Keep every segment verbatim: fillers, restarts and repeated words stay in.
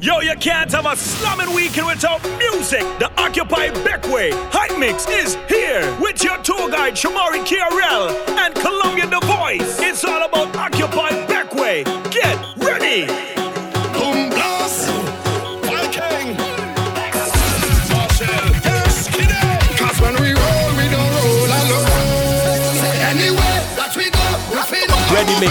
Yo, you can't have a slamming weekend without music. The Occupy Backway Hot Mix is here with your tour guide Shamari Kiarel and Colombian The Voice. It's all about Occupy Backway. Get ready. Boom blast, Viking, Marshall, yes, get it. 'Cause when we roll, we don't roll alone. Anyway, that we go, that we go. Ready Mix.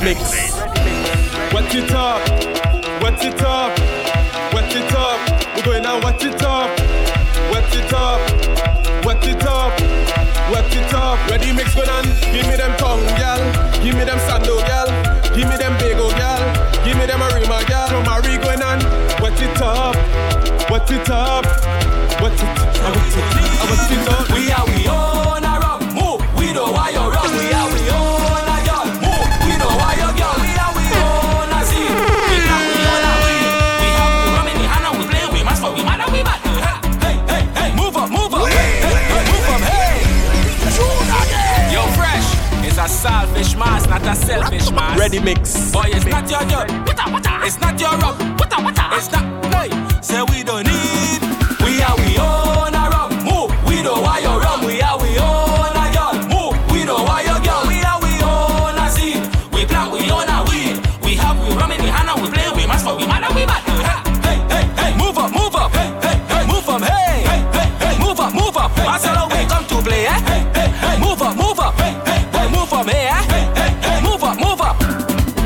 Mix. Wet it up, wet it up, wet it up. We're going out, wet it up, wet it up, wet it up, wet it up. Ready mix going on. Give me them tongue, gal. Give me them sando, gal. Give me them bagel, gal. Give me them arima, gal. Shamari going on. Wet it up, wet it up, wet it up, wet it up, wet it up. We are we on a rock, move. We know why you're rock. We are we on. A selfish mass, not a selfish mass. Ready mix. Boy, it's not your job. It's not your rub. It's not. No. Say so we don't need. We are we own a rub. Move. We don't want your rub. We are we own a girl. Move. We don't want your girl. We are we own a seed. We plant. We own a weed. We have we rum in the hand and we play. We must for we man and we mad. Hey, hey, hey. Move up, move up. Hey, hey, hey. Move up. Hey, hey, hey. Hey. Move up, move up. Hey, Marcelo, hey, we come to play. Eh? Hey, hey, hey. Move up, move up. Hey, hey. Move up, hey, hey, hey, move up, move up.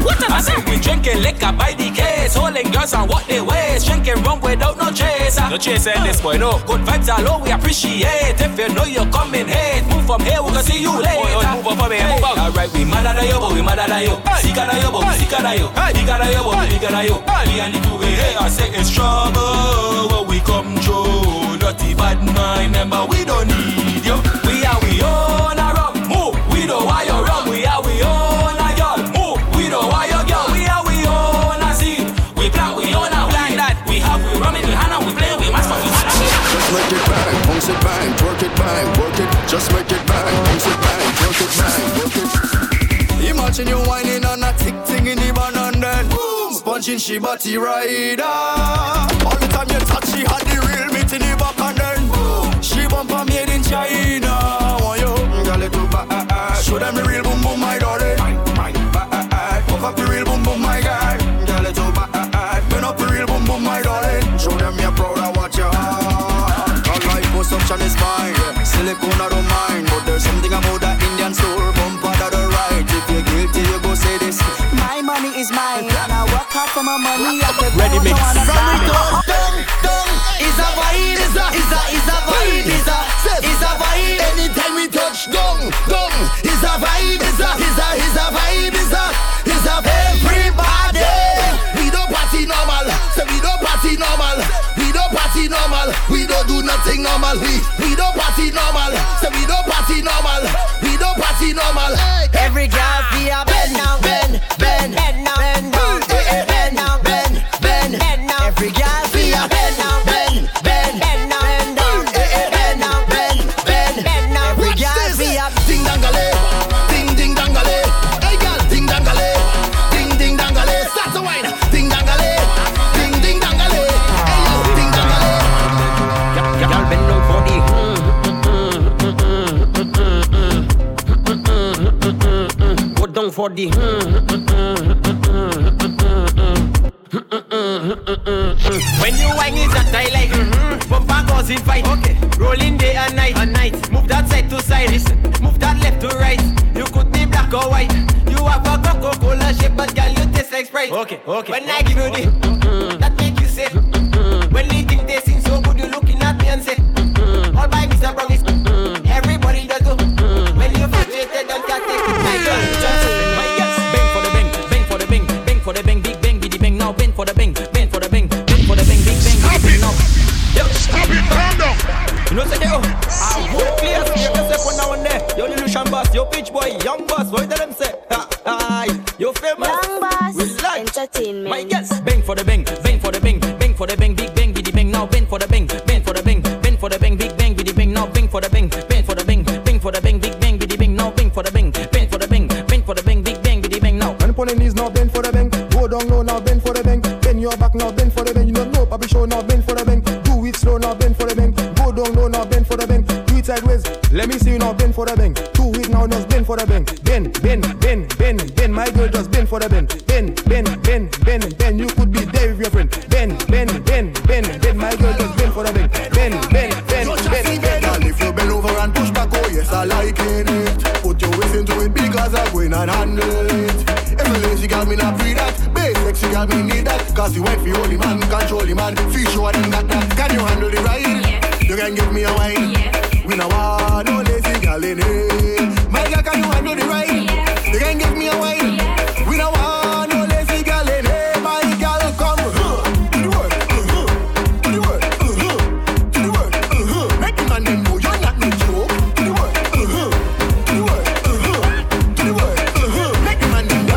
What the I say? We drinking liquor by the case, holding girls on what they waste, drinking rum without no chase. No chase in this boy, no. Good vibes alone, we appreciate. If you know you're coming, hey, move from here, we gonna see you later. Boy, oh, move up from here, move up. Alright, we mad at you, but we mad at you. Hey, sick at you, but we sick at you. Hey, sick at you, but we sick at you. We and the two way, hey, I say it's trouble, but we come through. Dirty bad mind, remember we don't need you. We are we own our rock. We don't want your rum, we are we own a girl. Move, we don't want your girl, we are we own a seed. We plant, we own a like that. We have we rum in the hand and we play, we must for we have. Just make it bang, bounce it bang, work it bang, work it. Just make it bang, bounce it bang, work it bang, work it. Imagine you whining on a tick ting in the band and then boom, sponging she body rider. All the time you touch, she had the real meat in the back and then boom, she bump her made in China. action is fine, yeah. Silicone I don't mind, but there's something about that Indian store bumper that I ride. If you're guilty, you go say this. My money is mine, and I work hard for my money. I the Ready Mix. Dong dong is a vibe, is a is a is a vibe, is a is a vibe. Anytime we touch dong dong is a vibe, is a is a is a vibe, is a is a everybody. We don't party normal, so we don't party normal. Normal, we don't do nothing normal. We we don't party normal, so we don't party normal. We don't party normal. Every girl be a bend now, bend, bend, bend now, bend now, bend now, bend, bend, bend now. Every girl be a bend now, bend, bend, bend now, bend now, bend now, bend, bend, bend now. Every girl be a ding dongale, ding ding dongale. Hey girl, ding dongale, ding ding dongale. Start to wine, ding dongale. For the when you wine is a tie like mm-hmm. Bumper goes in fight, okay. Rolling day and night, and night. Move that side to side, listen. Move that left to right. You could be black or white. You have a Coca-Cola shape, but girl, you taste like Sprite. Okay, okay. When I give you the mm-hmm. that make you say mm-hmm. When they think they sing so good, you looking at me and say mm-hmm. All by Mister Brown is mm-hmm. Everybody does go mm-hmm. When you frustrated, don't just take it like girl. For the bang, bang for the bang, bang for the bang, big bang. Stop it! Yo, stop it! Calm down! You know what I'm I won't play a scape yourself one now and there. Yo, Lelution boss, yo, pitch boy, young boss. What did them say? Ha, ha, yo, famous. Young boss. We like entertainment. My guess. Bang for the bang, bang for the bang, bang for the bang, big bang, biddy bang. Now bang for the bang, bang for the bang, bang for the bang, big bang, biddy bang. Now bang for the bang, bang for the bang, bang for the bang, big bang, biddy bang. Now bang for the bang, bang for the bang, bang for the bang, big bang, biddy bang. Now. And upon the knees now bang for the bang. Go down low now bang for the bang. Your back now bend for the bend, you don't know no, Papi show now bend for the bend. Do it slow now bend for the bend. Go down low now bend for the bend. Do it sideways, let me see you now bend for the bend. Do it now just bend for the bend. Bend, bend, bend, bend, bend. My girl just bend for the bend. Bend, bend, bend, bend, bend. You could be there with your friend. Bend, bend, bend, bend, bend. My girl just bend for the bend. Bend, bend, bend, bend, bend. And if you bend over and push back, oh yes I like it. Put your waist into it because I'm going and handle it. Every day she got me not free that. Sexy girl, me need that. Cause the wife, the only man, control the man. Fish, you ain't got that. Can you handle the ride? Yeah. You can give me a wine. Yeah. We no want no lazy girl in here. My girl, can you handle the ride? Yeah. You can give me a wine. Yeah. We no want no lazy girl in here. My girl, come. To the work, uh-huh. To the work, uh-huh. To the work, uh-huh. Make the man know you're not no joke. To the work, uh-huh. To the work, uh-huh. To the work, uh-huh. Make the man know.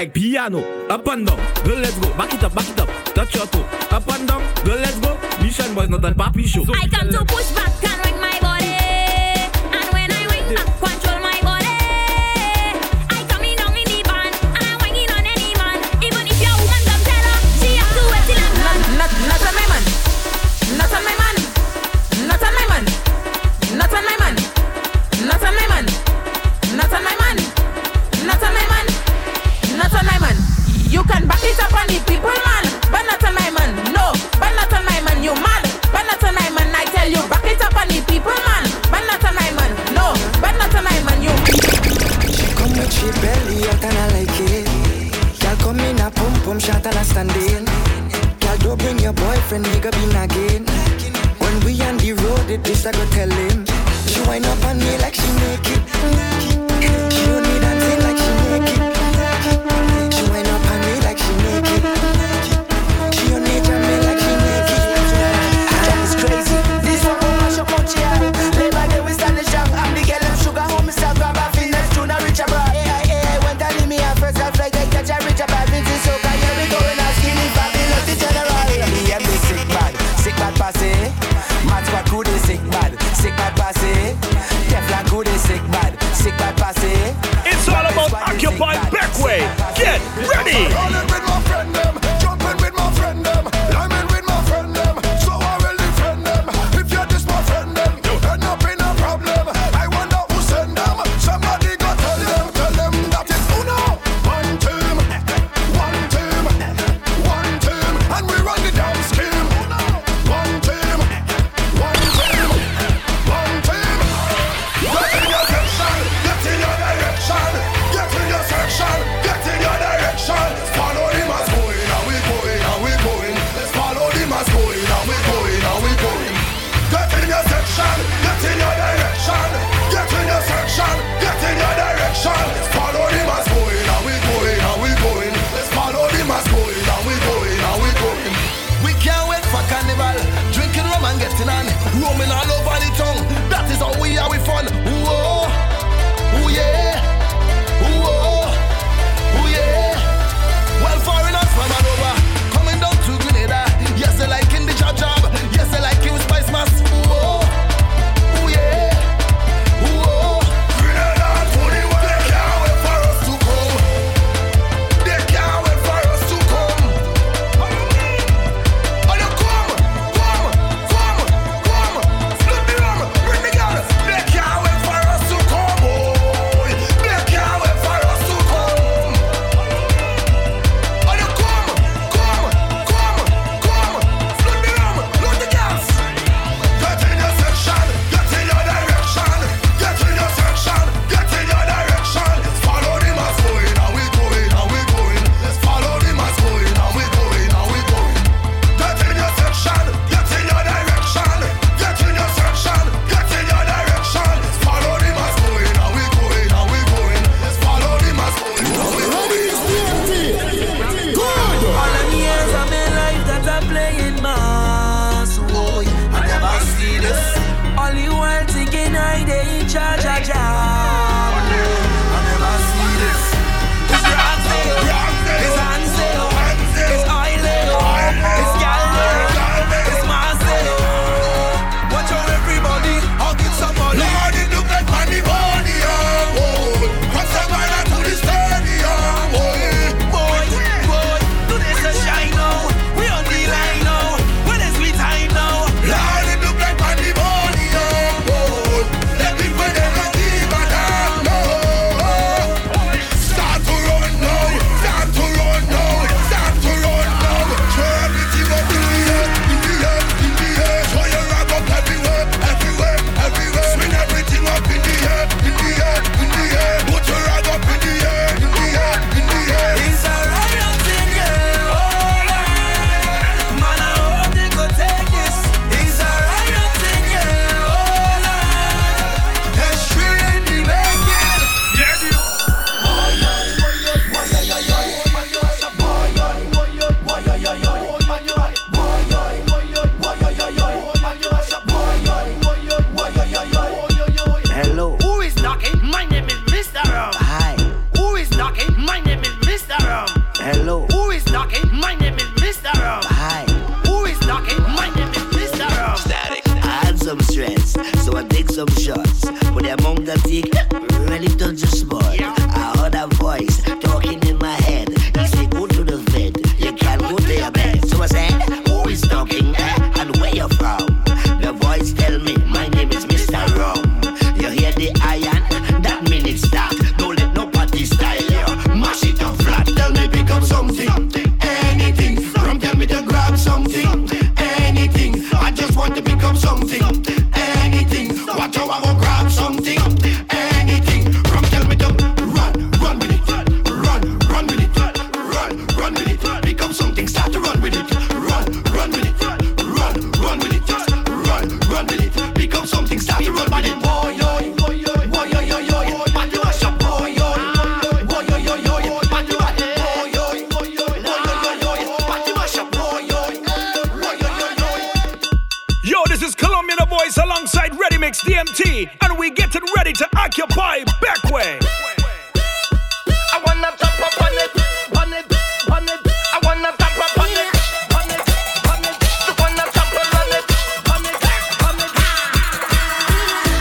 like piano. Up and down, girl, let's go. Back it up, back it up. Touch your toe. Up and down, girl, let's go. Mission boys, not a papi show. I come to push back and wing my body. And when I wing up, control my body. I come in on in the band and I'm winging on any man. Even if your woman come tell her, she has to wait till I'm done. Not, not on my man. Not on my man. Not on my man. Not on my man. Not on my man. Not on my man. Not on my man. Not on my man. You can back it up on the people, man. But not on my man. No, but not on my man. You mad. But not on my man. I tell you, back it up on the people, man. But not on my man. No, but not on my man. You. She come with she belly, I kinda like it. Y'all come in a pum pum shot a la standing. Y'all do bring your boyfriend, he go be nagging. When we on the road, it is I go tell him. She wind up on me like she naked. She only dancing like she naked. She wind up on me like she naked. She only jamming like she naked. That is crazy. This one will mash up on chair. Play by the way, stand the shop. I'm the girl, I'm sugar, home, stop, grab a fitness, tuna, rich, abroad. Hey, hey, hey, when they leave me a first half like I catch a rich, abroad. Vinci, so bad, here we go, and I'm skinny, Babylon, the general. Me, I'm the sick bad, sick bad, passe. Mad squad crew, they sick bad, sick bad, passe. Teflon crew, they sick bad, sick bad, passe. assumptions. With a monk that take really to the spot. I heard a voice talking in my head. He said, go to the vet, you can't go to your bed. So I said, who is talking and where you from? The voice tell me, my name is Mister Rum. You hear the iron? That means it's dark. Don't let no party style you. Mash it up flat, tell me pick up something. Anything, Rum tell me to grab something. Anything, I just want to pick up something. Anything, watch how I go grab something. Anything, Rum tell me to run, run with it. Run, run with it. Run, run with it. Pick up something, start to run with it. Run, run with it. Run, run with it. Run, run with it. Pick up something, start to run with it. Boy, yo, boy, yo, boy, yo, yo, yo, yo. Alongside Ready Mix D M T, and we getting ready to occupy Backway. I wanna jump up on it, on it, on it. I wanna jump up on it, on it, on it. I wanna jump up on it, on it, on it.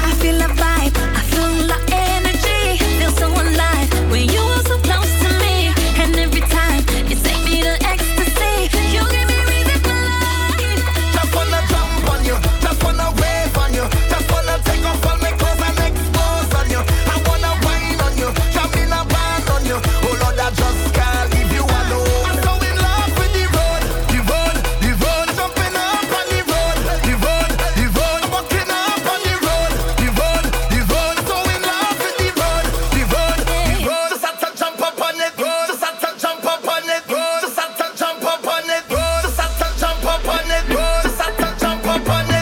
I feel a vibe, I feel the energy. Feel so alive when you are so close to me. And every time you take me to ecstasy, you give me reason for life. Jump on the jump on you, jump on the way. Just wanna take off all my clothes and expose on you. I wanna wine on you, jump in a band on you. Oh Lord, I just can't leave you alone. I'm so in love with the road, the road, the road. Jumping up on the road, the road, the road. I'm walking up on the road, the road, the road. So in love with the road, the road, the road. Just have to jump up on it, road. Just have to jump up on it, road. Just have to jump up on it, road. Just have to jump up on it, road. Just have to jump up on it.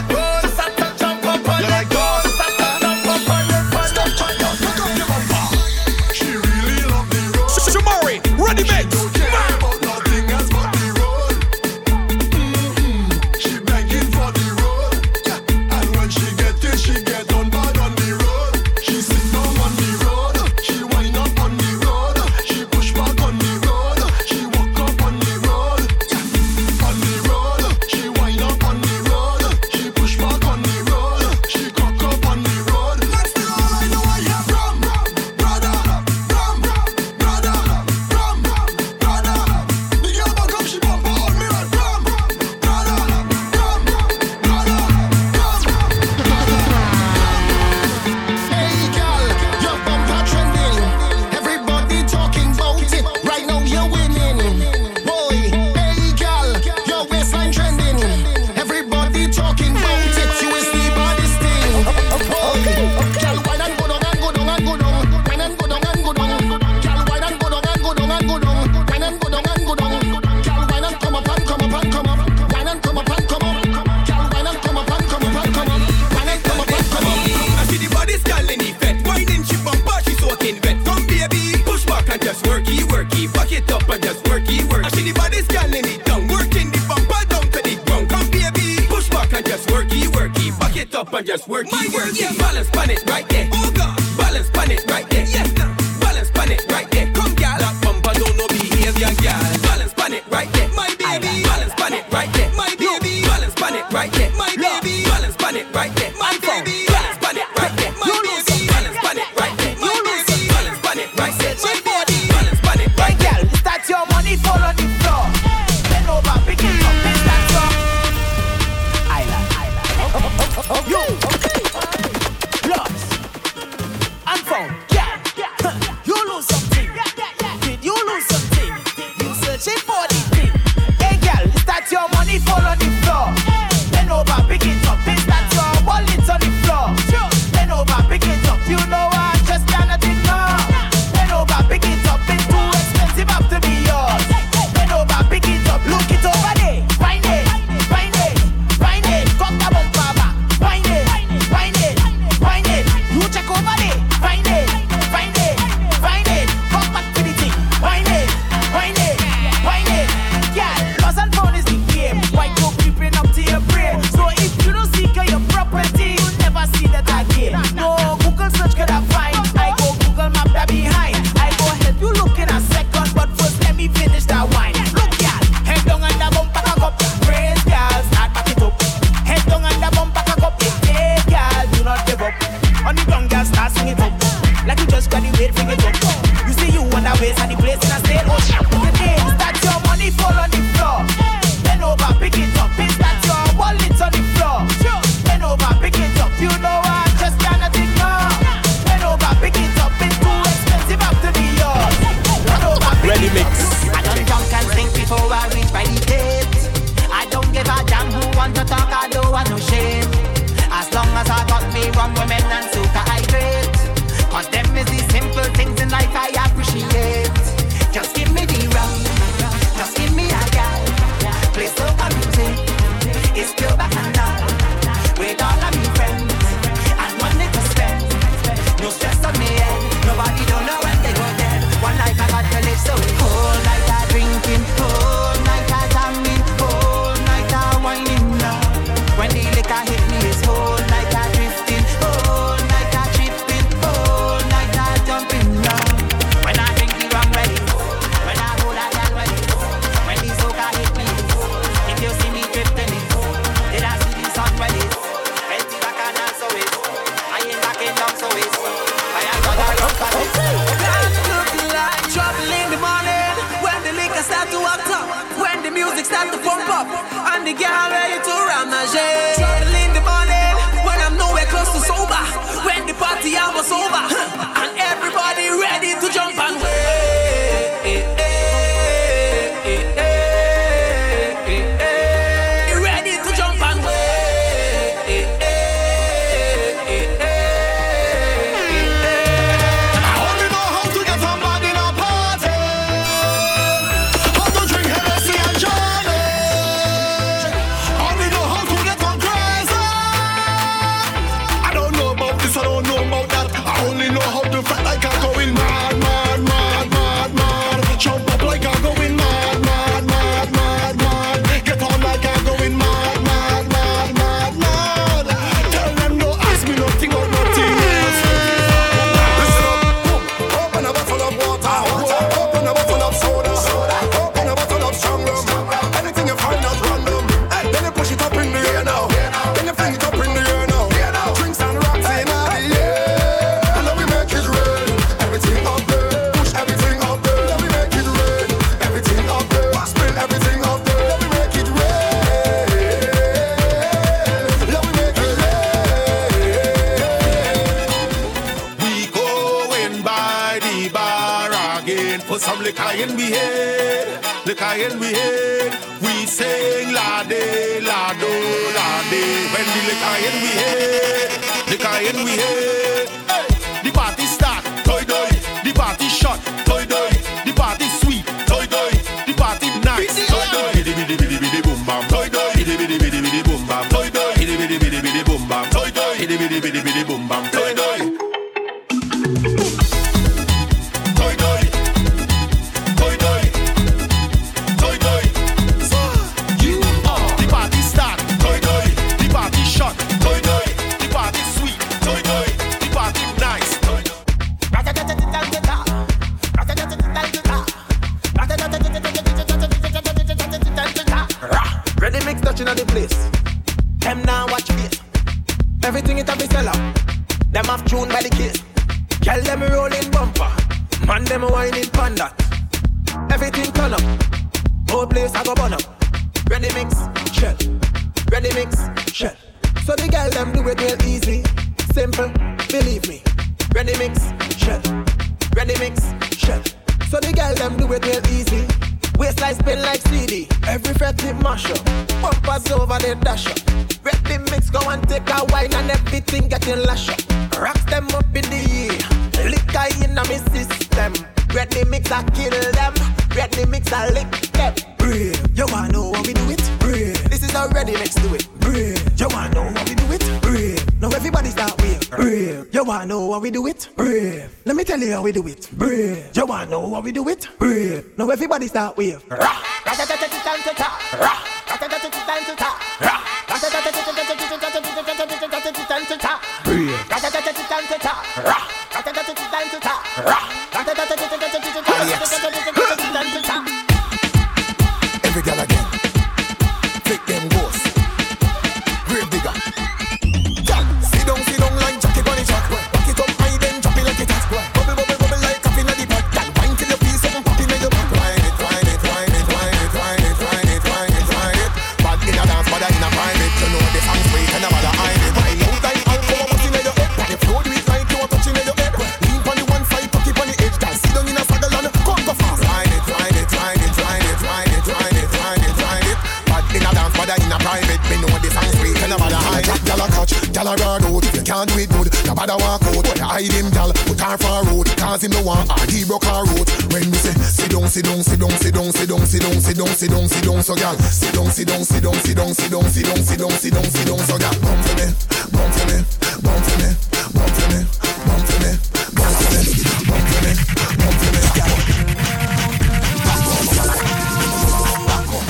Cayenne we head, the Cayenne we head. We sing la de, la do, la de. When the Cayenne we head, the Cayenne we head. The party start, toy doy. The party shot, toy doy. The party sweet, toy doy. The party nice, toy doy. Bidi bidi bidi bidi boom bam, toy doy. Bidi bidi bidi bidi boom bam, toy doy. Bidi bidi bidi bidi boom bam, toy doy. Bidi bidi bidi bidi boom bam, toy doy. How we do it, brave. You wanna know how we do it, brave. Now everybody start with. Sit down, sit down, so gal. Sit down, sit down, sit down, sit down, sit down, sit down, sit down, sit down, sit down, so gal. Bump for me, bump for me, bump for me, bump for me, bump for me, bump for me, bump for me, bump for me, gal. Back up, back up,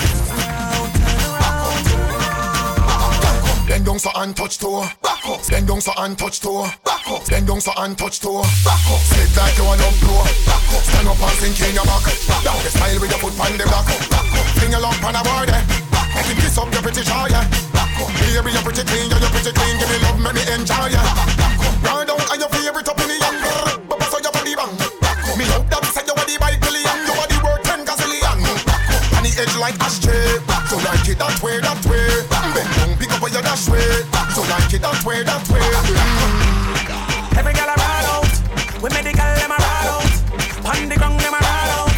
back up. Bend down so and touch toe. Back up. Bend down so and touch toe. Back up. Bend down so and touch toe. Back up. Sit like you a love blow. Back up. Stand up and sink in your back. Down the style with your foot on the block. Bring a lump on a board, eh? Back up. Kiss up your pretty jaw, yeah. Back up. Baby, you're pretty clean, yeah, you're pretty clean. Give me love, make me enjoy, yeah. Back up. Round down and your favorite up in the young girl. Bubba, so your body bang. Back up. Me love that, said your body by billion. Your body worth ten gazillion. Back up. And the edge like ashtray. So like it that way, that way. Bend down, pick up your dash way. So like it that way, that way. Mm. Every girl I ride out. We make the girl them I ride out. Pon the ground them I ride out.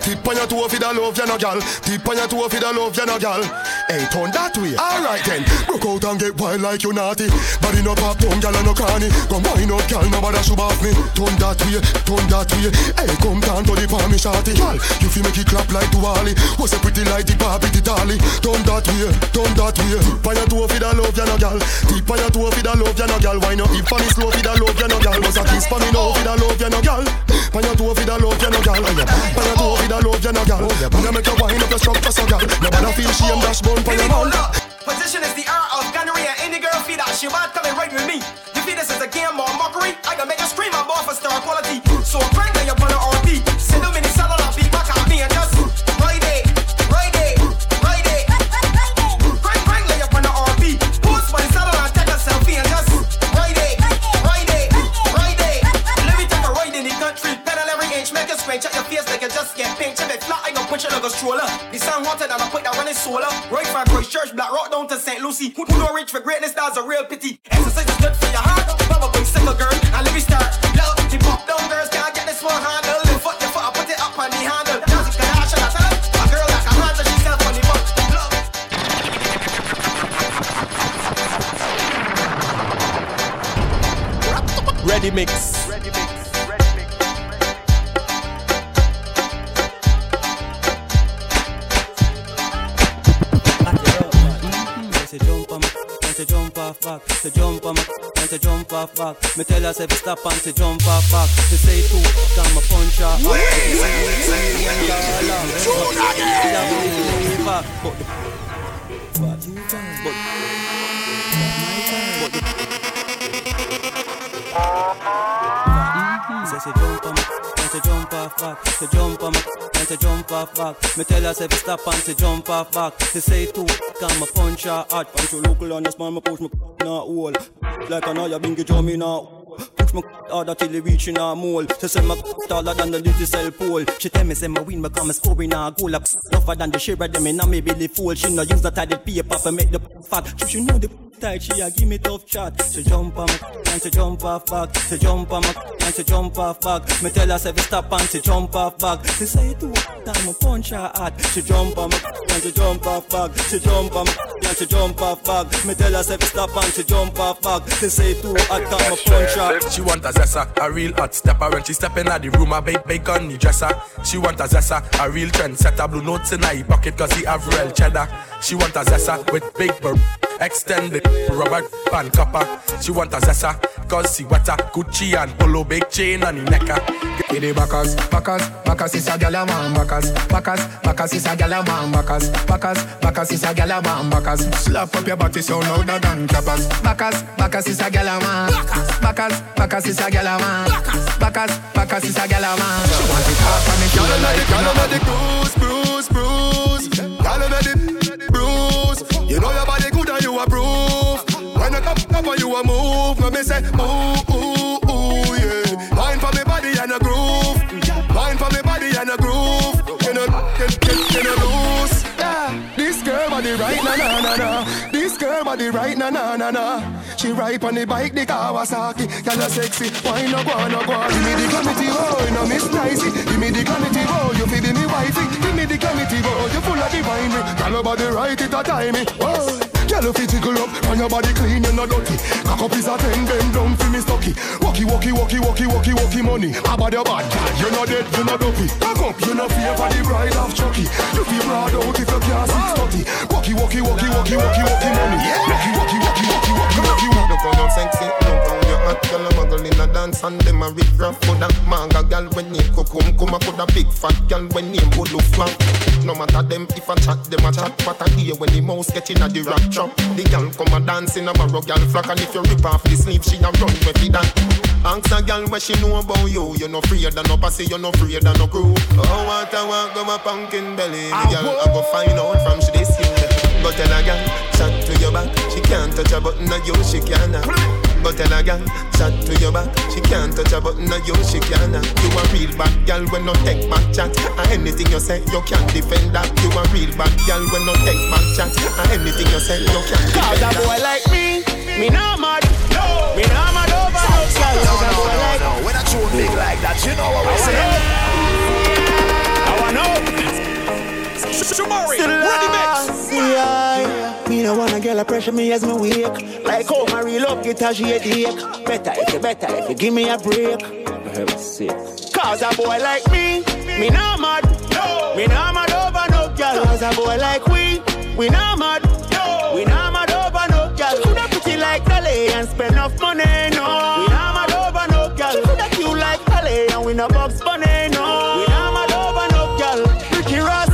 Tip on your toe for the love, you no gal. Tip on your toe for the love, you no gal. Hey, turn that way. Alright then. Broke out and get wild like you naughty. Body no pop, don't gal no cranny. Come wine up, gal, nobody should off me. Turn that way, turn that way. Hey, come down to the palmy shawty. Gal, you feel make it clap like Duali. What's a pretty light, the papi, the dolly. Turn that way, turn that way. Tip on your toe for the love, you no gal. Tip on your toe for the love, you no gal. Wine up, if on me slow for the love, you no gal. What's a kiss for me now for the love, you no gal. Pan your toe for the love, you no gal. Pan your toe for the love, you no gal. Pan your make your wine up your strong for so gal. Nobody feel shame, dash bone for your mouth. Position is the art of gunnery and any girl feel that she want coming right with me. You feel this is a game or mockery? I can make you scream, I'm all for star quality. So crank that you're on an R P. Sit them in the cellular, be back at me and just right there, right there, right there. Crank, crank that you're on an R P. Pose for the cellular, take a selfie and just right there, right there, right there. Let me take a ride in the country. Pedal every inch, make a scratch at your face like you just get pinched. If it flat, I gon' punch you like a stroller. The sun started and I put that one in solar. Right from Christchurch, Black Rock down to Saint Lucie. Who don't reach for greatness, that's a real pity. Exercise is good for your heart. Baba boy, single girl, and let me start. Love, she pop down girls, can't get this one handle. The foot, the foot, I put it up on the handle. That's a Kardashian, I tell a girl like a handle, she's self on the butt. Love. Ready mix. Back, to jump on and to jump off back. Me tell us if stop and to jump off back. To say two, I'm a puncher. We, we, we, we, but but to jump on and to jump off back. Me tell us if stop and to jump off back. To say two. I'm a puncher at punch your local on the small, my push my not wall. Like I know you been get me now. Push my harder till you reach in a mole. She said my taller than the little cell pole. She tell me say my win, my come and score in a goal. Up tougher than the shiver, them and I may be the fool. She no use the tight paper for make the fat. She, she know the tight, she a give me tough chat. She jump on my and she jump off back. She jump on my and she jump off back. Me tell her say stop and she jump off back. She say two time a punch her at. She jump on my and she jump off back. She jump on my and she jump off back. Me tell her say stop and she jump off back. She say two hot time a punch her. She want a zessa, a real hot stepper. When she step in at the room, a big big on the dresser. She want a zessa, a real trendsetter. Blue notes in her pocket cause he have real cheddar. She want a zessa with big burp, extended rubber band copper. She want a zessa cause she wetter. Gucci and polo big chain on the necker. Get it backers, backers, backers is a gala man. Backers, backers, backers is a gala man. Backers, backers, backers is a gala man. Backers, slap up your body so no no done clappers. Backers, backers is a gala man. Backers, Bakas is a gala man. Bakas, Bakas is a gala man. She want it hot and it feel like you know the cruise, bruise, bruise. Gala me the bruise. You know your body good and you a proof. When you come up and you a move, when me say ooh, ooh, ooh, yeah. Mind for me body and a groove. Mind for me body and a groove. You know, you know loose. Yeah, this girl body right na na na na. This girl body right na na na na. She ride on the bike, the Kawasaki. Y'all sexy, why no go, no go. Give me the committee, oh, no miss nicey. Give me the committee, oh, you feed me wifey. Give me the committee, oh, you full of the winery. Y'all nobody right it a timey. Oh, y'all fit tickle up, and your body clean, you're not dirty. Cock up is a ten, bend down for me stocky. Walkie, walkie, walkie, walkie, walkie, walkie money. How about your bad guy? You're not dead, you're not dopey. Cock up, you're not fear for the bride of Chucky. You feel proud out if you can't see stotty. Walkie, walkie, walkie, walkie, walkie, walkie money. Walkie, walkie, walkie, walkie, walkie, walkie. Look how you're sexy, look how you're hot. Girl, a muggle in a dance and them a riff-raff. Could a manga girl when you cook-home come. Could a big fat girl when you go look flat. No matter them if I chat, them a chat. But I hear when the mouse get in a the rap trap. The girl come a dance in a barrow girl flock. And if you rip off the sleeve, she a run with it that. Ask a girl what she know about you. You're no freer than no pussy, you're no freer than no crew. Oh, what I want, go my pumpkin belly. The girl I go find out from she this year. Go tell a girl, chat to your back. She can't touch a button of you, she canna. Go tell a girl, chat to your back. She can't touch a button of you, she canna. You a real bad girl when no take back chat. And anything you say, you can't defend that. You a real bad girl when no take back chat. And anything you say, you can't defend that. Cause a boy like me, me not mad. No, me not mad over no girl. Cause a boy like me, when a tune big like that, you know what we say. I wanna know. Shamari, Ready Mix. Yeah, me no wanna girl a pressure me as me wake. Like how my real love guitar she a dick. Better if you better if you give me a break. Cause a boy like me, me no mad. No, me no mad over no girl. Cause a boy like we, we no mad. No, we no mad over no girl. She coulda pretty like Dolly and spend enough money. No, we no mad over no girl. She coulda cute like Dolly and we no box bunny. No, we no mad over no girl. Ricky Ross.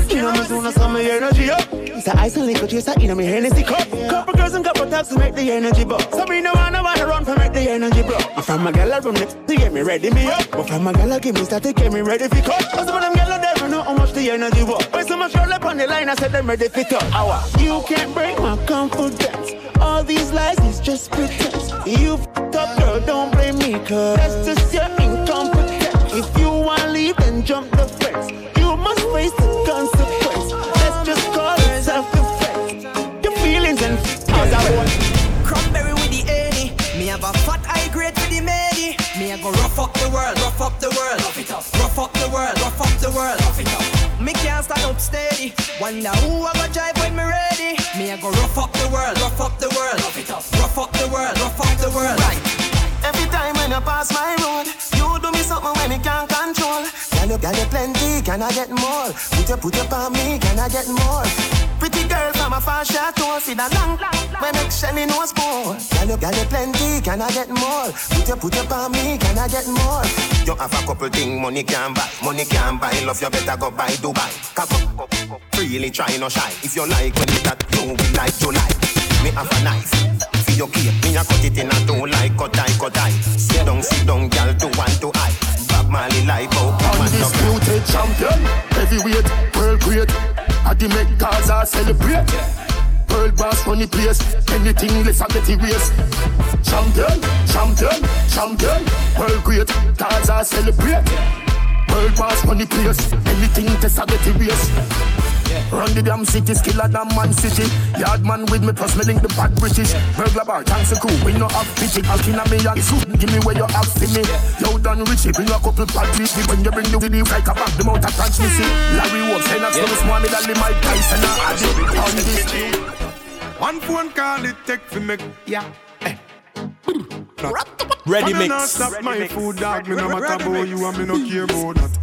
Some of your energy up. It's an ice and liquor juice. I eat on my Hennessy cup. Yeah. Couple girls and couple tops to make the energy block. So we no wanna wanna run for make the energy block. I'm from a gala from next to get me ready me up. But from a gala give me start to get me ready for cut. Cause some of them gala never know how much the energy work. When so much roll up on the line I said them ready for talk. Hour. You can't break my confidence. All these lies is just pretense. You f***ed up girl, don't blame me cause that's just your incompetence. If you wanna leave then jump the fence. You must face the consequence. Just straight to the Medi. Me I go rough up the world, rough up the world, rough it up, rough up the world, rough up the world, rough it up. Me can't stand up steady. Wonder who I go drive when me ready. Me I go rough up the world, rough up the world, rough it up, rough up the world, rough up the world. Right. Every time when you pass my road, you do me something when you can't control. Can you, can you plenty? Can I get more? Put you, put you on me? Can I get more? Pretty girl from a far chateau, see that long, my next shiny nose bone. Can you, can you plenty? Can I get more? Put you, put you on me? Can I get more? You have a couple things money can buy, money can buy. Love you better go buy Dubai. Cup, freely try no shy. If you like when it's that you like, you like. Me have a knife. Yo keep me a cut it in a two like cut eye, cut eye. Sit down, sit down, girl, do one, two eye. Bob Marley like oh, come and talk. Undisputed champion, heavyweight, world great. I did make Gaza celebrate. World boss on the place, anything less than the race. Champion, champion, champion, world great, Gaza celebrate. World boss on the place, anything less than the race. Yeah. Run the damn city, skill a damn man city. Yard man with me, plus me link the bad British. Yeah. Burglar bar, thanks a crew, we no have pity. I'll kill a million, give me where you have for me. Yeah. Yo, done Richie, bring a couple parties. When you bring the video, like a back, the mouth attached me, see. Larry Wolf, say that's no small, me that leave my price and I add it. One phone call it take for me, yeah. Eh. Ready mix. I stop my food, dog, me no matter about you and me no care about that.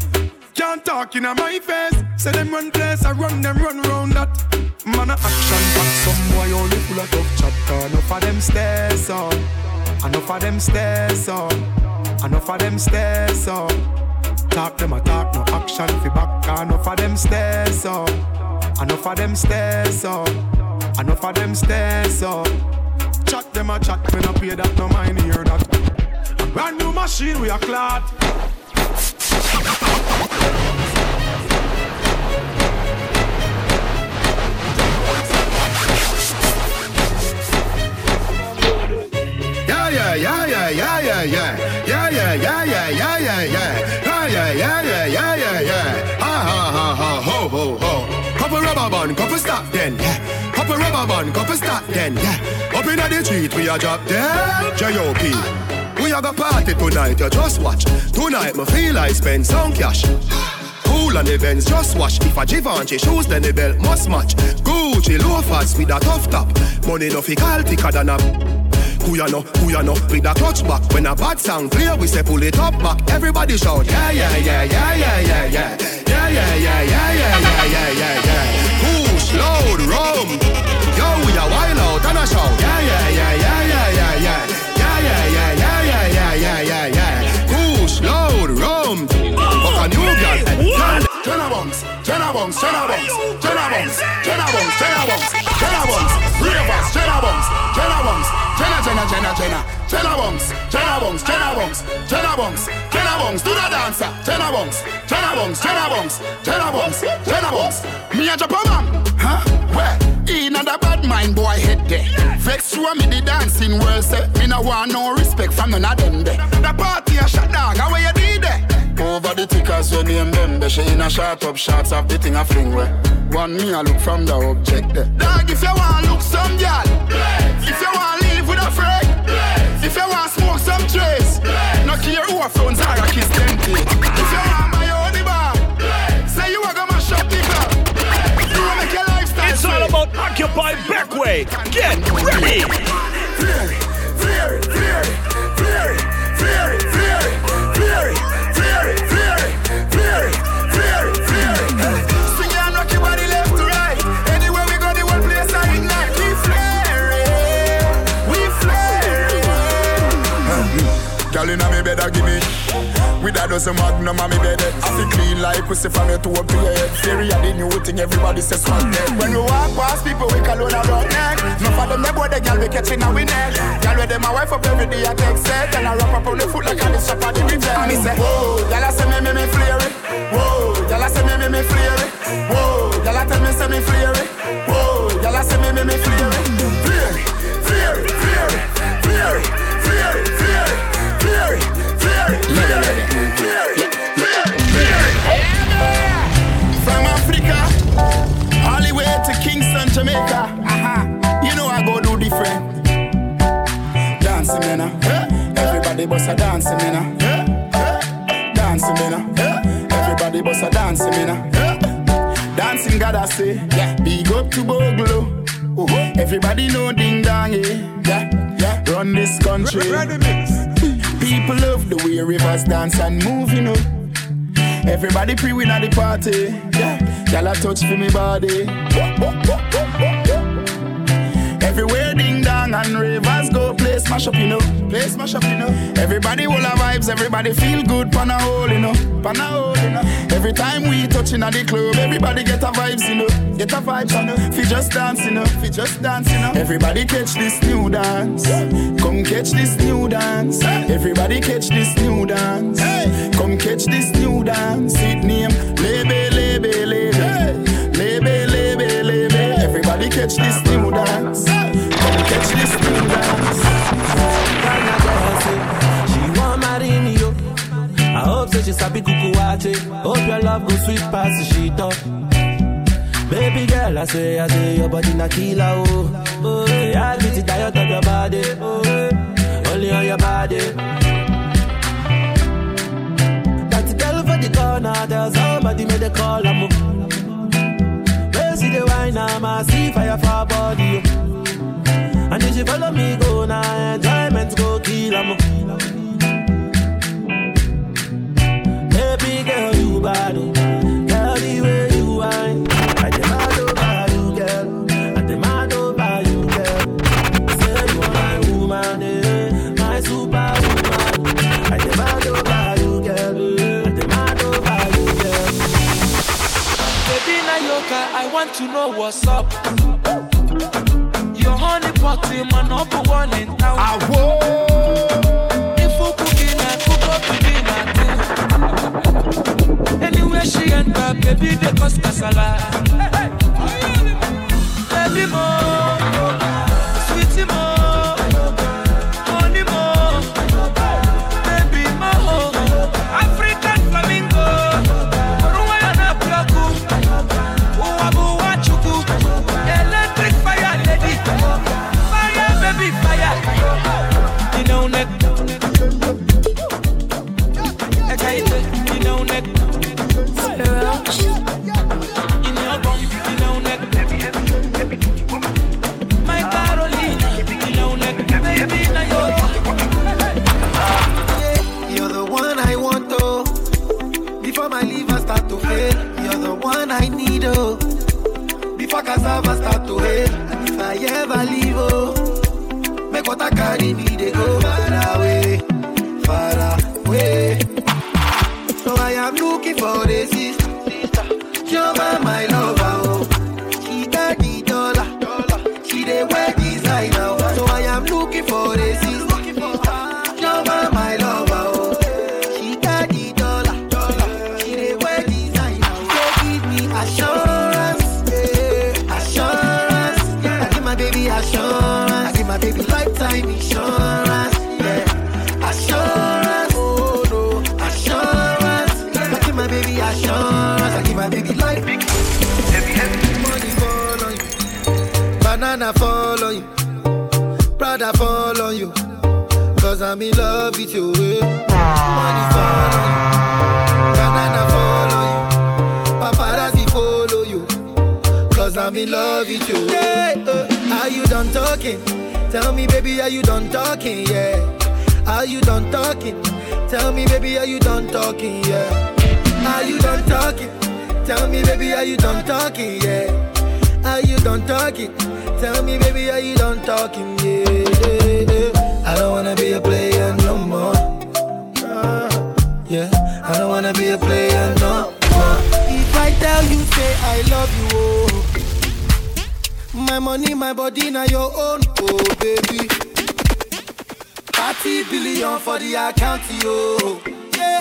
Can't talk in my face. Say them run place, I run them run round that. Man a action back, some boy only full of tough chapter. Enough of them stairs up, enough of them stairs up, enough of them stairs up. Talk them a talk, no action fi back. Enough of them stairs up, enough of them stairs up, enough of them stairs up. Chat them a chat, me no pay that, no mind hear that. A brand new machine we a clad. Yeah, yeah, yeah, yeah, yeah, yeah, yeah, yeah, yeah, yeah, yeah, yeah, yeah, yeah, yeah, yeah, yeah, yeah, yeah, yeah, ha, ha, ha, ha, ho, ho, ho. Couple rubber band, couple stop then, yeah. Couple rubber band, couple stop then, yeah. Up in the street, we a drop dead, J O P. We have a party tonight, you just watch. Tonight, me feel I spend some cash. Cool on events, just watch. If a Givenchy shoes, then the belt must match. Gucci loafers with a tough top. Money no fickle, thicker than a... Kuyano, Kuyano, with a clutch back. When a bad song play, we say pull it up back. Everybody shout, yeah, yeah, yeah, yeah, yeah, yeah, yeah. Yeah, yeah, yeah, yeah, yeah, yeah, yeah, yeah, yeah. Push, load, rum. Yo, we a wild out and a shout. Yeah, yeah, yeah, yeah, yeah, yeah, yeah. Yeah, yeah, yeah, yeah, yeah, yeah, yeah, yeah. Push, load, rum. Fuck a new girl. Tenabongs, tenabongs, tenabongs, tenabongs, tenabongs, tenabongs, tenabongs, reavers, tenabongs, tenabongs, tena, tena, tena, tena, tenabongs, tenabongs, tenabongs, tenabongs, tenabongs. Do the dancer. Tenabongs, tenabongs, tenabongs, tenabongs, tenabongs. Me a Japan, huh? Where? In and a bad mind boy head there. Vex you and me the dancing world set. Me no want no respect from none of them there. The party a shot dog, how you did it? Over the tickers you name them there. She in a shot up shots of the thing a fling way. Want me a look from the object there. Dog if you want look some y'all, if you want live with a friend, if you want smoke some trace, no care who a phones are a kiss them day. If you want my own bar, say you a go mash up the club. It's all about Occupy Backway. Get ready! Fury, fury, fury, fury, fury, fury, fury, fury, fury, fury, fury, fury. Swing your knocky body left to right. Anywhere we go, the one place I ignite. We flaring, we flaring. Girl, you know me better give me. With that doesn't magnum on me bed. I feel clean like we see from it to up to your head. Theory of the new thing, everybody says one day. When we walk past people, we call on our neck. No for them, they boy, the girl we catching our neck. Girl with them, my wife up every day, I take set. And I wrap up on the foot like I did shop at the river. And me say, whoa, y'all I say me, me, me, flare it. Whoa, y'all I say me, me, me, flare it. Whoa, y'all I tell me, say me, flare it. Whoa, y'all I say me, me, me, flare it. Flare it, flare it, flare it, flare it, flare it, flare it, flare it. From Africa, all the way to Kingston, Jamaica. Aha, uh-huh. You know I go do different dancing, man. Everybody Everybody bust a dancing, me now. Dancing, me now. Everybody bust a dancing, me now. Dancing, gotta say. Big up to Boglo. Uh-huh. Everybody know Ding Dong, yeah. Yeah, yeah. Run this country. Ready Mix. People love the way rivers dance and move, you know. Everybody pre-win at the party. Yeah, y'all a touch for me body. Everywhere Ding Dong and ravers go, play smash up, you know. Play smash up, you know. Everybody will have vibes, everybody feel good, pan a hole, you know. Pan a hole, you know. Every time we touching at the club, everybody get a vibes, you know. Get a vibes, you know. Fi just dance, you know. Fi just dance, you know. Everybody catch this new dance. Come catch this new dance. Everybody catch this new dance. Come catch this new dance. It name Lebe, Lebe, Lebe. Lebe, Lebe, Lebe. Everybody catch this new dance. Come catch this new dance. She want marry you. I hope that she's happy kukuwache. Hope your love go sweet past the sheet up. Baby girl, I say, I say, your body na killer, oh. Oh, I'll be the diet of your body, oh. Only on your body. That's the girl for the corner. There's somebody made a call, I'm a see the wine, I see fire for our body. And if she follow me, go now, enjoyment go kill em. Baby girl, you bad, girl, the way you whine. I demand over you, girl. I demand over you, girl. Say you are my woman, eh? My superwoman. I demand over you, girl. I demand over you, girl. Baby, now you can. I want to know what's up. Your honey party, my number one in town. I won't. If you cook in, I cook up in a thing. Anywhere she enter, baby, they cost casala. Hey, hey. Baby, more, sweetie, more, honey, more. Baby, more, African flamingo. Before cassava start to hate, and if I ever leave, oh, make what I carry me, they go far away, far away. So I am looking for a sister, Joma, my lover, oh, she got the dollar, she the wear designer. So I am looking for a sister, Joma, my lover, oh, she got the dollar, she the wear designer. So give me a show. I give my baby lifetime insurance, yeah. Assurance, oh no, assurance. I give my baby assurance, I give my baby life. Money fall on you, banana fall on you, brother fall on you, cause I'm in love with you. Money fall on you, banana fall on you, paparazzi follow you, cause I'm in love with you. Yeah, uh. Are you done talking? Tell me, baby, are you done talking? Yeah. Are you done talking? Tell me, baby, are you done talking? Yeah. Are you done talking? Tell me, baby, are you done talking? Yeah. Are you done talking? Tell me, baby, are you done talking? Yeah. yeah, yeah. I don't wanna be a player no more. Yeah. I don't wanna be a player no more. If I tell you, say I love you, oh. My money, my body, now your own, oh baby. thirty billion for the account, yo. Yeah.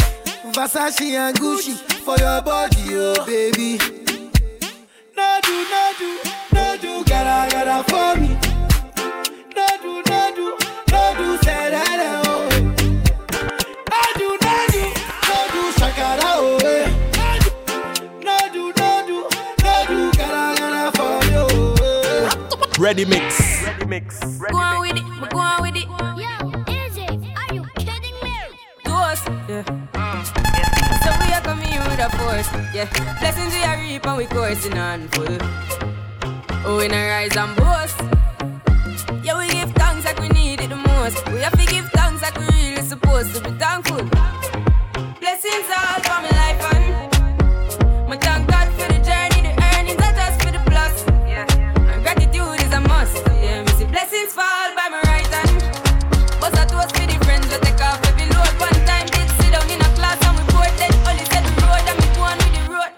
Versace and Gucci for your body, oh baby. No do, no do, no do, gotta, gotta for me. No do, no do, no do, say that, oh. No do, no do, no do, shakara, oh. No do, no do, no do, gotta, gotta for me, oh. Ready mix. Ready mix. Ready go on mix. With it. Go on with it. Yo, A J, are you kidding me? yeah. Mm, yeah. So we are coming here with a force, yeah. Blessings we are reap and we coursing on full. Oh, we na rise and boast. Yeah, we give thanks like we need it the most. We have to give thanks like we really supposed to be thankful. Blessings all for my life and my thank God for the journey, the earnings not just for the plus. Yeah. And gratitude is a must. Yeah, we see blessings fall by my right hand. But that was for the friends we take off every load. One time did sit down in a class and we poured dead. Only said the road and we go on with the road.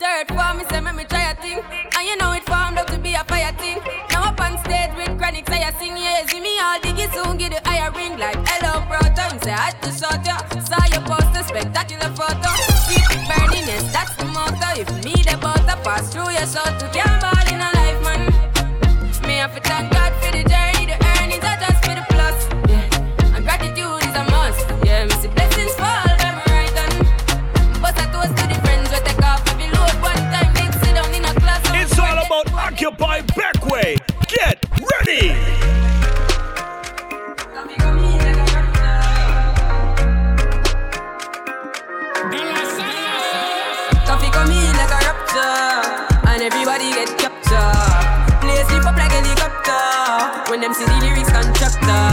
Third form, me say me try a thing. And you know it formed up to be a fire thing. Now up on stage with chronics I sing, yeah. See me all diggy soon give the higher ring. Like hello brother, me say I had to shout ya. Saw your poster, spectacular photo. Keep it burning, yes that's the motto. If me the butter pass through your soul to gamble all in a life man. Me have to thank God for the journey, the earnings are just for the plus. Yeah. And gratitude is a must. Yeah, me see blessings fall by my right hand. But I toast to the friends we take off every load. One time they sit down in a class. It's all about Occupy Backway. Get ready. And everybody get captured. Play sleep up like helicopter. When them see the lyrics constructor.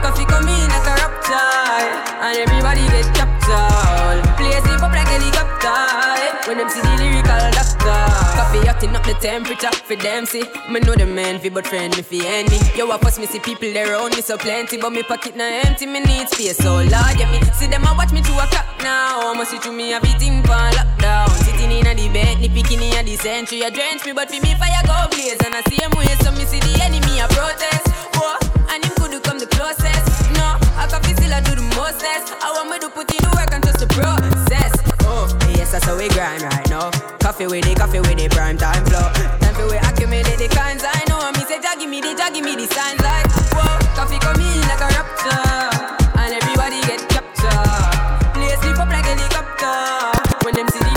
Coffee come in like a rapture. And everybody get captured. Play sleep up like helicopter. When them see the lyrical doctor. Coffee acting up the temperature for them see. Me know the man fi but friend me fi any. Yo I pass me see people there around me so plenty. But me pocket na empty me need space. So Lord yeah me see them a watch me to a cop now. I must see through me a beating for lockdown. Sitting in a Bentley, picking in the century, I drench me, but for me fire go blaze. And I see him way, so me see the enemy, I protest. Whoa, and him could come the closest. No, I can still I do the mostest. I want me to put in the work and trust the process. Oh, yes, that's how we grind right now. Coffee with the coffee with the prime time flow. Time for we accumulate the kinds I know. And me say, jaggy me the jaggy me the signs like. Whoa, coffee come in like a rapture. And everybody get captured. Play sleep up like a helicopter. When them see the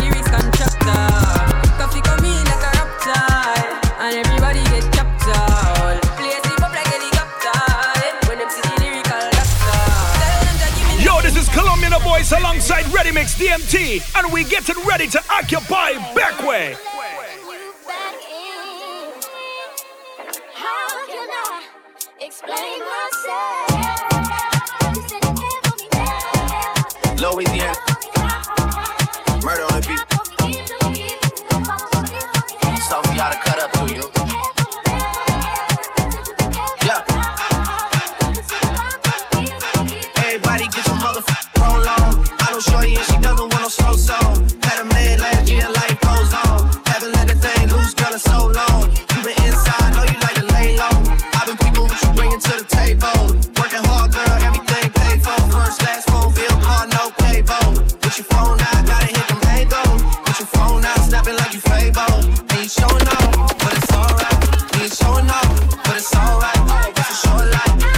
alongside Ready Mix D M T, and we getting ready to occupy Backway. How can I explain myself? Louisiana, murder on the beat. So we gotta cut up to you. Yeah. Everybody get your motherfucking roll on. Shorty and she doesn't want no slow song. Had a man last year, life goes on. Haven't let the thing loose, girl, it's so long. You been inside, know you like to lay low. I've been peeping what you bringing to the table. Working hard, girl, everything paid for. First, last phone bill, car, no payphone. With your phone out, gotta hit them hangos. With your phone out, snapping like you Fabo. And you showing off, but it's alright. And you showing off, but it's alright. It's a short life, yo.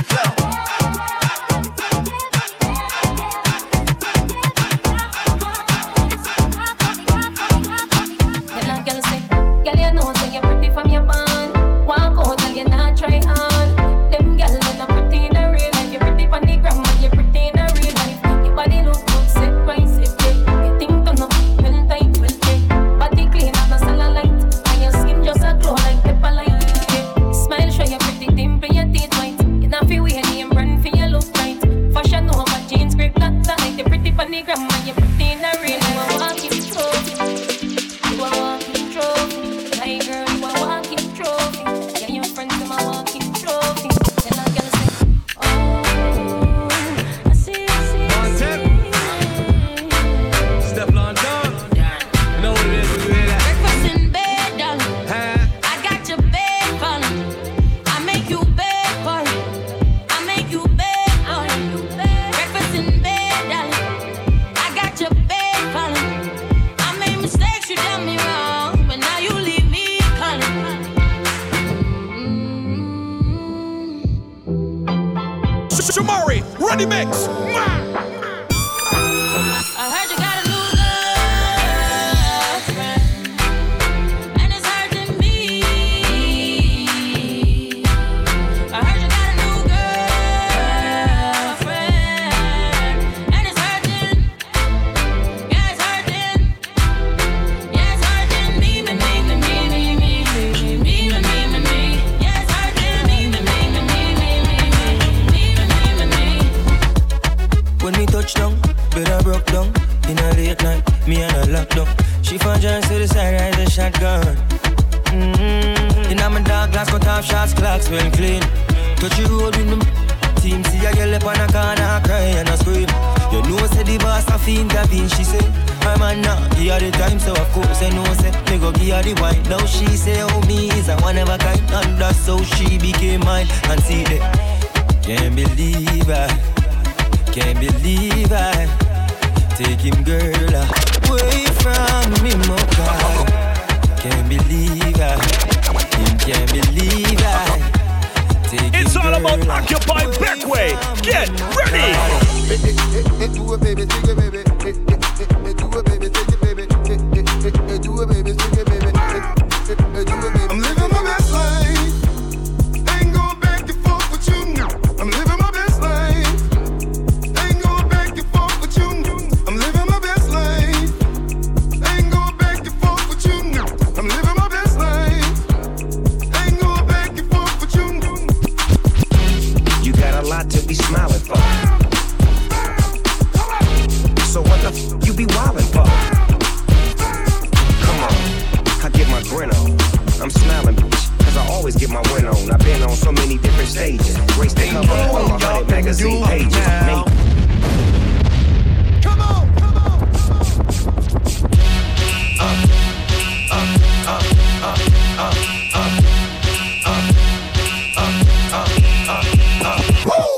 Shamari, Ready Mix. I heard you got a new girlfriend, and it's hurting me. I heard you got a new girlfriend, and it's hurting touchdown, but I broke down. In a late night, me and her locked up. She found joints to the side, right, the shotgun. Mm-hmm. In a my dark glass, cut off shots, clocks well clean. Touch you road with the team. See a girl up on a corner, cry and a scream. You know, say the boss a fiend, that fiend, she say. I'm a nah, give her the time, so of course I know, say. Me go give her the wine, now she say, oh me is a one of a kind. And that's how she became mine, and see that. Can't believe I, can't believe I. Take him girl away from me, Mocha. Can't believe I, him can't believe I. It's all about Occupy Backway. Get ready. Do a baby, take a baby. Do a baby, take a baby. Do a baby, take a baby. I'm living my best life. Ain't going back and forth with you. I'm living my best life. Ain't going back and forth with you. I'm living my best life. Ain't going back and forth with you. I'm living my best life. Ain't going back and forth with you. You got a lot to be smiling for. So what the f*** you be wildin' for? Come on, I get my grin on. I'm smiling, bitch, cause I always get my win on. I've been on so many different stages. Graced the cover of my hundred magazine pages. Come on, come on, come on. Up, up, up, up, up, up, up, up, up.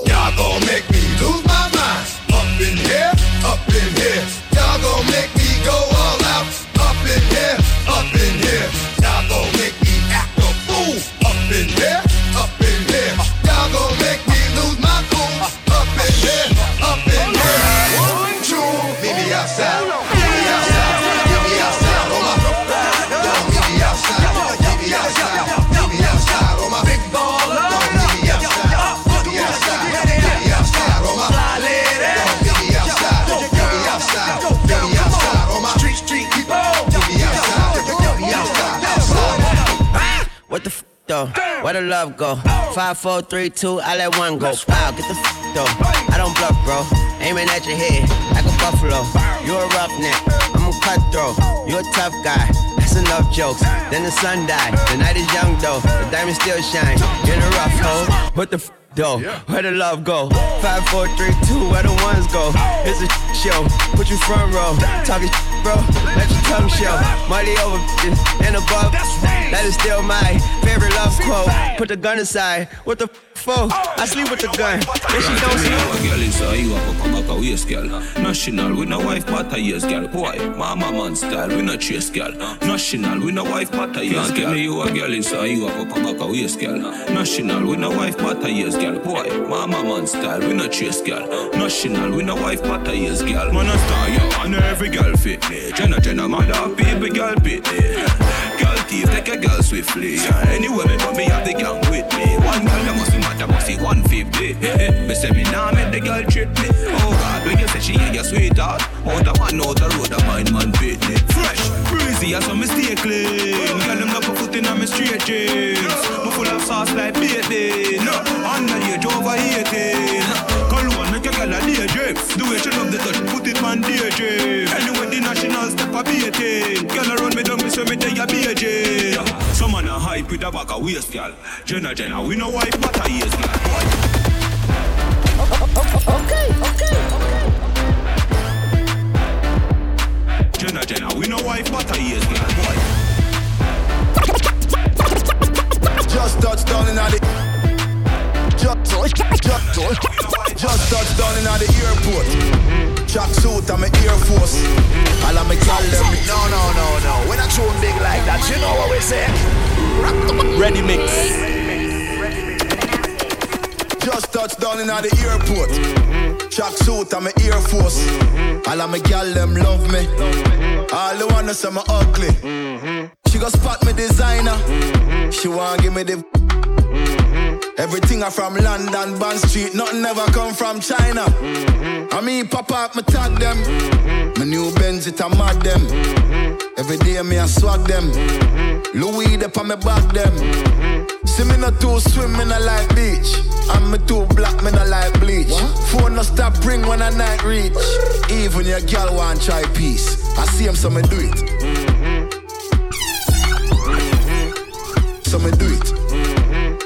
Y'all gon' make me lose my mind. Up in here, up in here. Y'all gon' make me go all out. Up in here, up in here. Y'all gon' make me act a fool. Up in here, up in here. Y'all gon' make me lose my cool. Up in here, up in here. One, two, meet me outside. Meet me outside. Meet me outside on my ride. Don't meet me outside. Meet me outside. Meet me outside on my big baller. What the f*** though? Where the love go? Five, four, three, two, I let one go. Wow, get the f*** though. I don't bluff, bro. Aiming at your head like a buffalo. You're a roughneck, I'm a cutthroat. You're a tough guy, that's enough jokes. Then the sun died, the night is young though. The diamonds still shine, you're in a rough hole. What the f*** though? Where the love go? Five, four, three, two, where the ones go? It's a show, put you front row. Talking bro, let your tongue show. Money over and above. That is still my favorite love quote. Put the gun aside. What the fuck? I sleep with the gun. Then she don't sleep. A girl is a you have come back a waist girl. National, we no wife but a yes girl. Boy, mama man style, we no chase girl. National, we no wife but a yes girl. You a girl is a you have come back a waist girl. National, we no wife but a yes girl. Boy, mama man style, we no chase girl. National, we no wife but a yes girl. Man a star, yeah, and every girl fit me. Jenna Jenna mother, baby girl fit me. Girl thief, take a girl swiftly. Anyway, me put me have the gang with me. One girl that must be mad, that must be one fifty. Me say me nah make the girl trip me. Oh God, when you say she ain't your sweetheart, out of man out the road, a mind man beat me. Fresh, breezy, as some mistake clean. Girl them not put foot in on me straight jeans. Me full of sauce like baiting. Underage over eighteen. Cologne make a girl a daydream. The way she love the touch, put it on daydream. Anyway, the national step a baiting. Girl around me down, me say me take a B J. Some man a hype with a back a waist, girl. Jenna, Jenna, we no wife, but a yes, girl. Okay, okay, okay. Jenna, Jenna, we no wife, but a yes, girl. Just touched down in the just just just just touched down in the airport. Mm-hmm. Jack suit and my Air Force. Mm-hmm. All of me tell them. No, no, no, no. We're not too big like that. You know what we say. Ready mix. Just touched down in the airport. Mm-hmm. Chuck suit and my Air Force. Mm-hmm. All of my gal them love me. Mm-hmm. All the wanna say me ugly. Mm-hmm. She gon' spot me designer. Mm-hmm. She wanna give me the. Mm-hmm. Everything are from London Bond Street. Nothing ever come from China. Mm-hmm. I mean, pop up, me tag them. Mm-hmm. My new Benz, it a mad them. Mm-hmm. Every day me a swag them. Mm-hmm. Louis, they pa me back them. Mm-hmm. See me not too swim, me not like beach. And me too black, me not like bleach. What? Phone no stop ring when I night reach. Even your girl want try peace. I see him, so me do it. Mm-hmm. Mm-hmm. So me do it. Mm-hmm.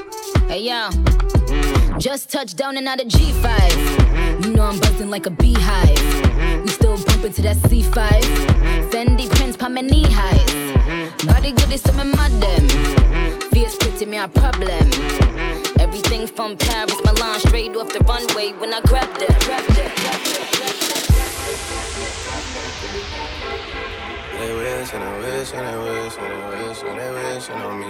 Hey yo, mm-hmm. Just touched down and out of G five. Mm-hmm. You know I'm buzzing like a beehive. Mm-hmm. We still bumping to that C five. Mm-hmm. Fendi prints pa me knee highs. Mm-hmm. Body good is some of my them. Mm-hmm. Fierce pretty me a problem. Mm-hmm. Everything from Paris, Milan, straight off the runway when I grabbed it. Grabbed it. They wish and they wish and they wish and they wish and they wish on me.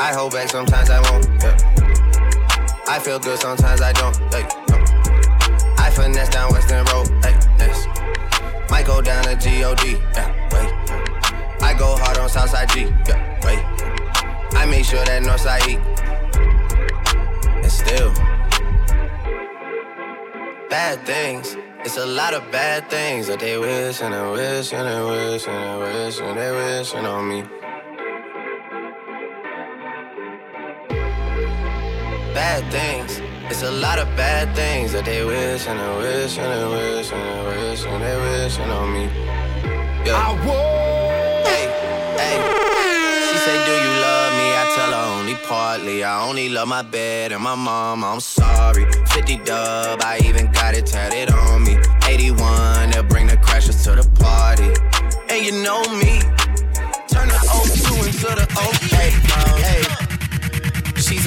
I hold back sometimes I won't, yeah. I feel good sometimes I don't, like, no. I finesse down Western Road, like this. Might go down to G O D, yeah, wait. I go hard on Southside G, yeah, wait. I make sure that Northside E. And still, bad things. It's a lot of bad things that they wish and they wish and they wish and they wish and they wish on me. Bad things. It's a lot of bad things that they wish and they wish and they wish and they wish and they wish on me. Yeah. I won't. Hey, hey. She say, do you love me? I tell her only partly. I only love my bed and my mom. I'm sorry. fifty dub, I even got it tatted on me. eighty-one, they'll bring the crashers to the party. And you know me, turn the O two into the O eight. Hey, she's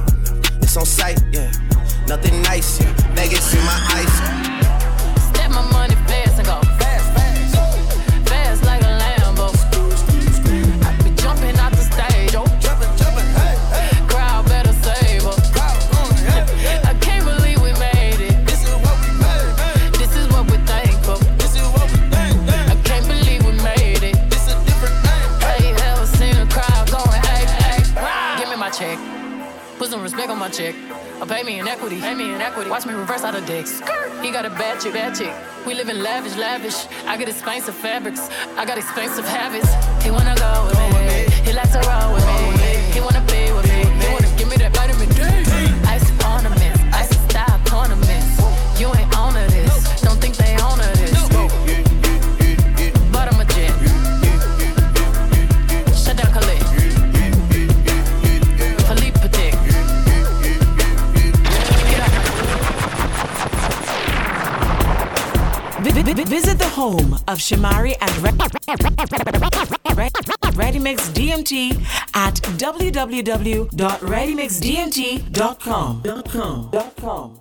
no. It's on sight, yeah. Nothing nice, yeah. Vegas see my eyes. Step my money fast and go fast, fast, fast like a Lambo. I be jumping out the stage, oh, jumping, jumping, hey, hey. Crowd better save her. Check. Put some respect on my check. I pay me in equity. Pay me in equity. Watch me reverse out of dicks. He got a bad chick, bad chick. We live in lavish, lavish. I got expensive fabrics. I got expensive habits. He wanna go with me. He likes to roll with me. He wanna be with me. He wanna give me that vitamin D. Ice ornaments, ice style ornaments. You ain't on to this. Don't think they on to this. But I'm a jet. Shut down, Khalid. Visit the home of Shamari and Ready Mix D M T at w w w dot ready mix d m t dot com.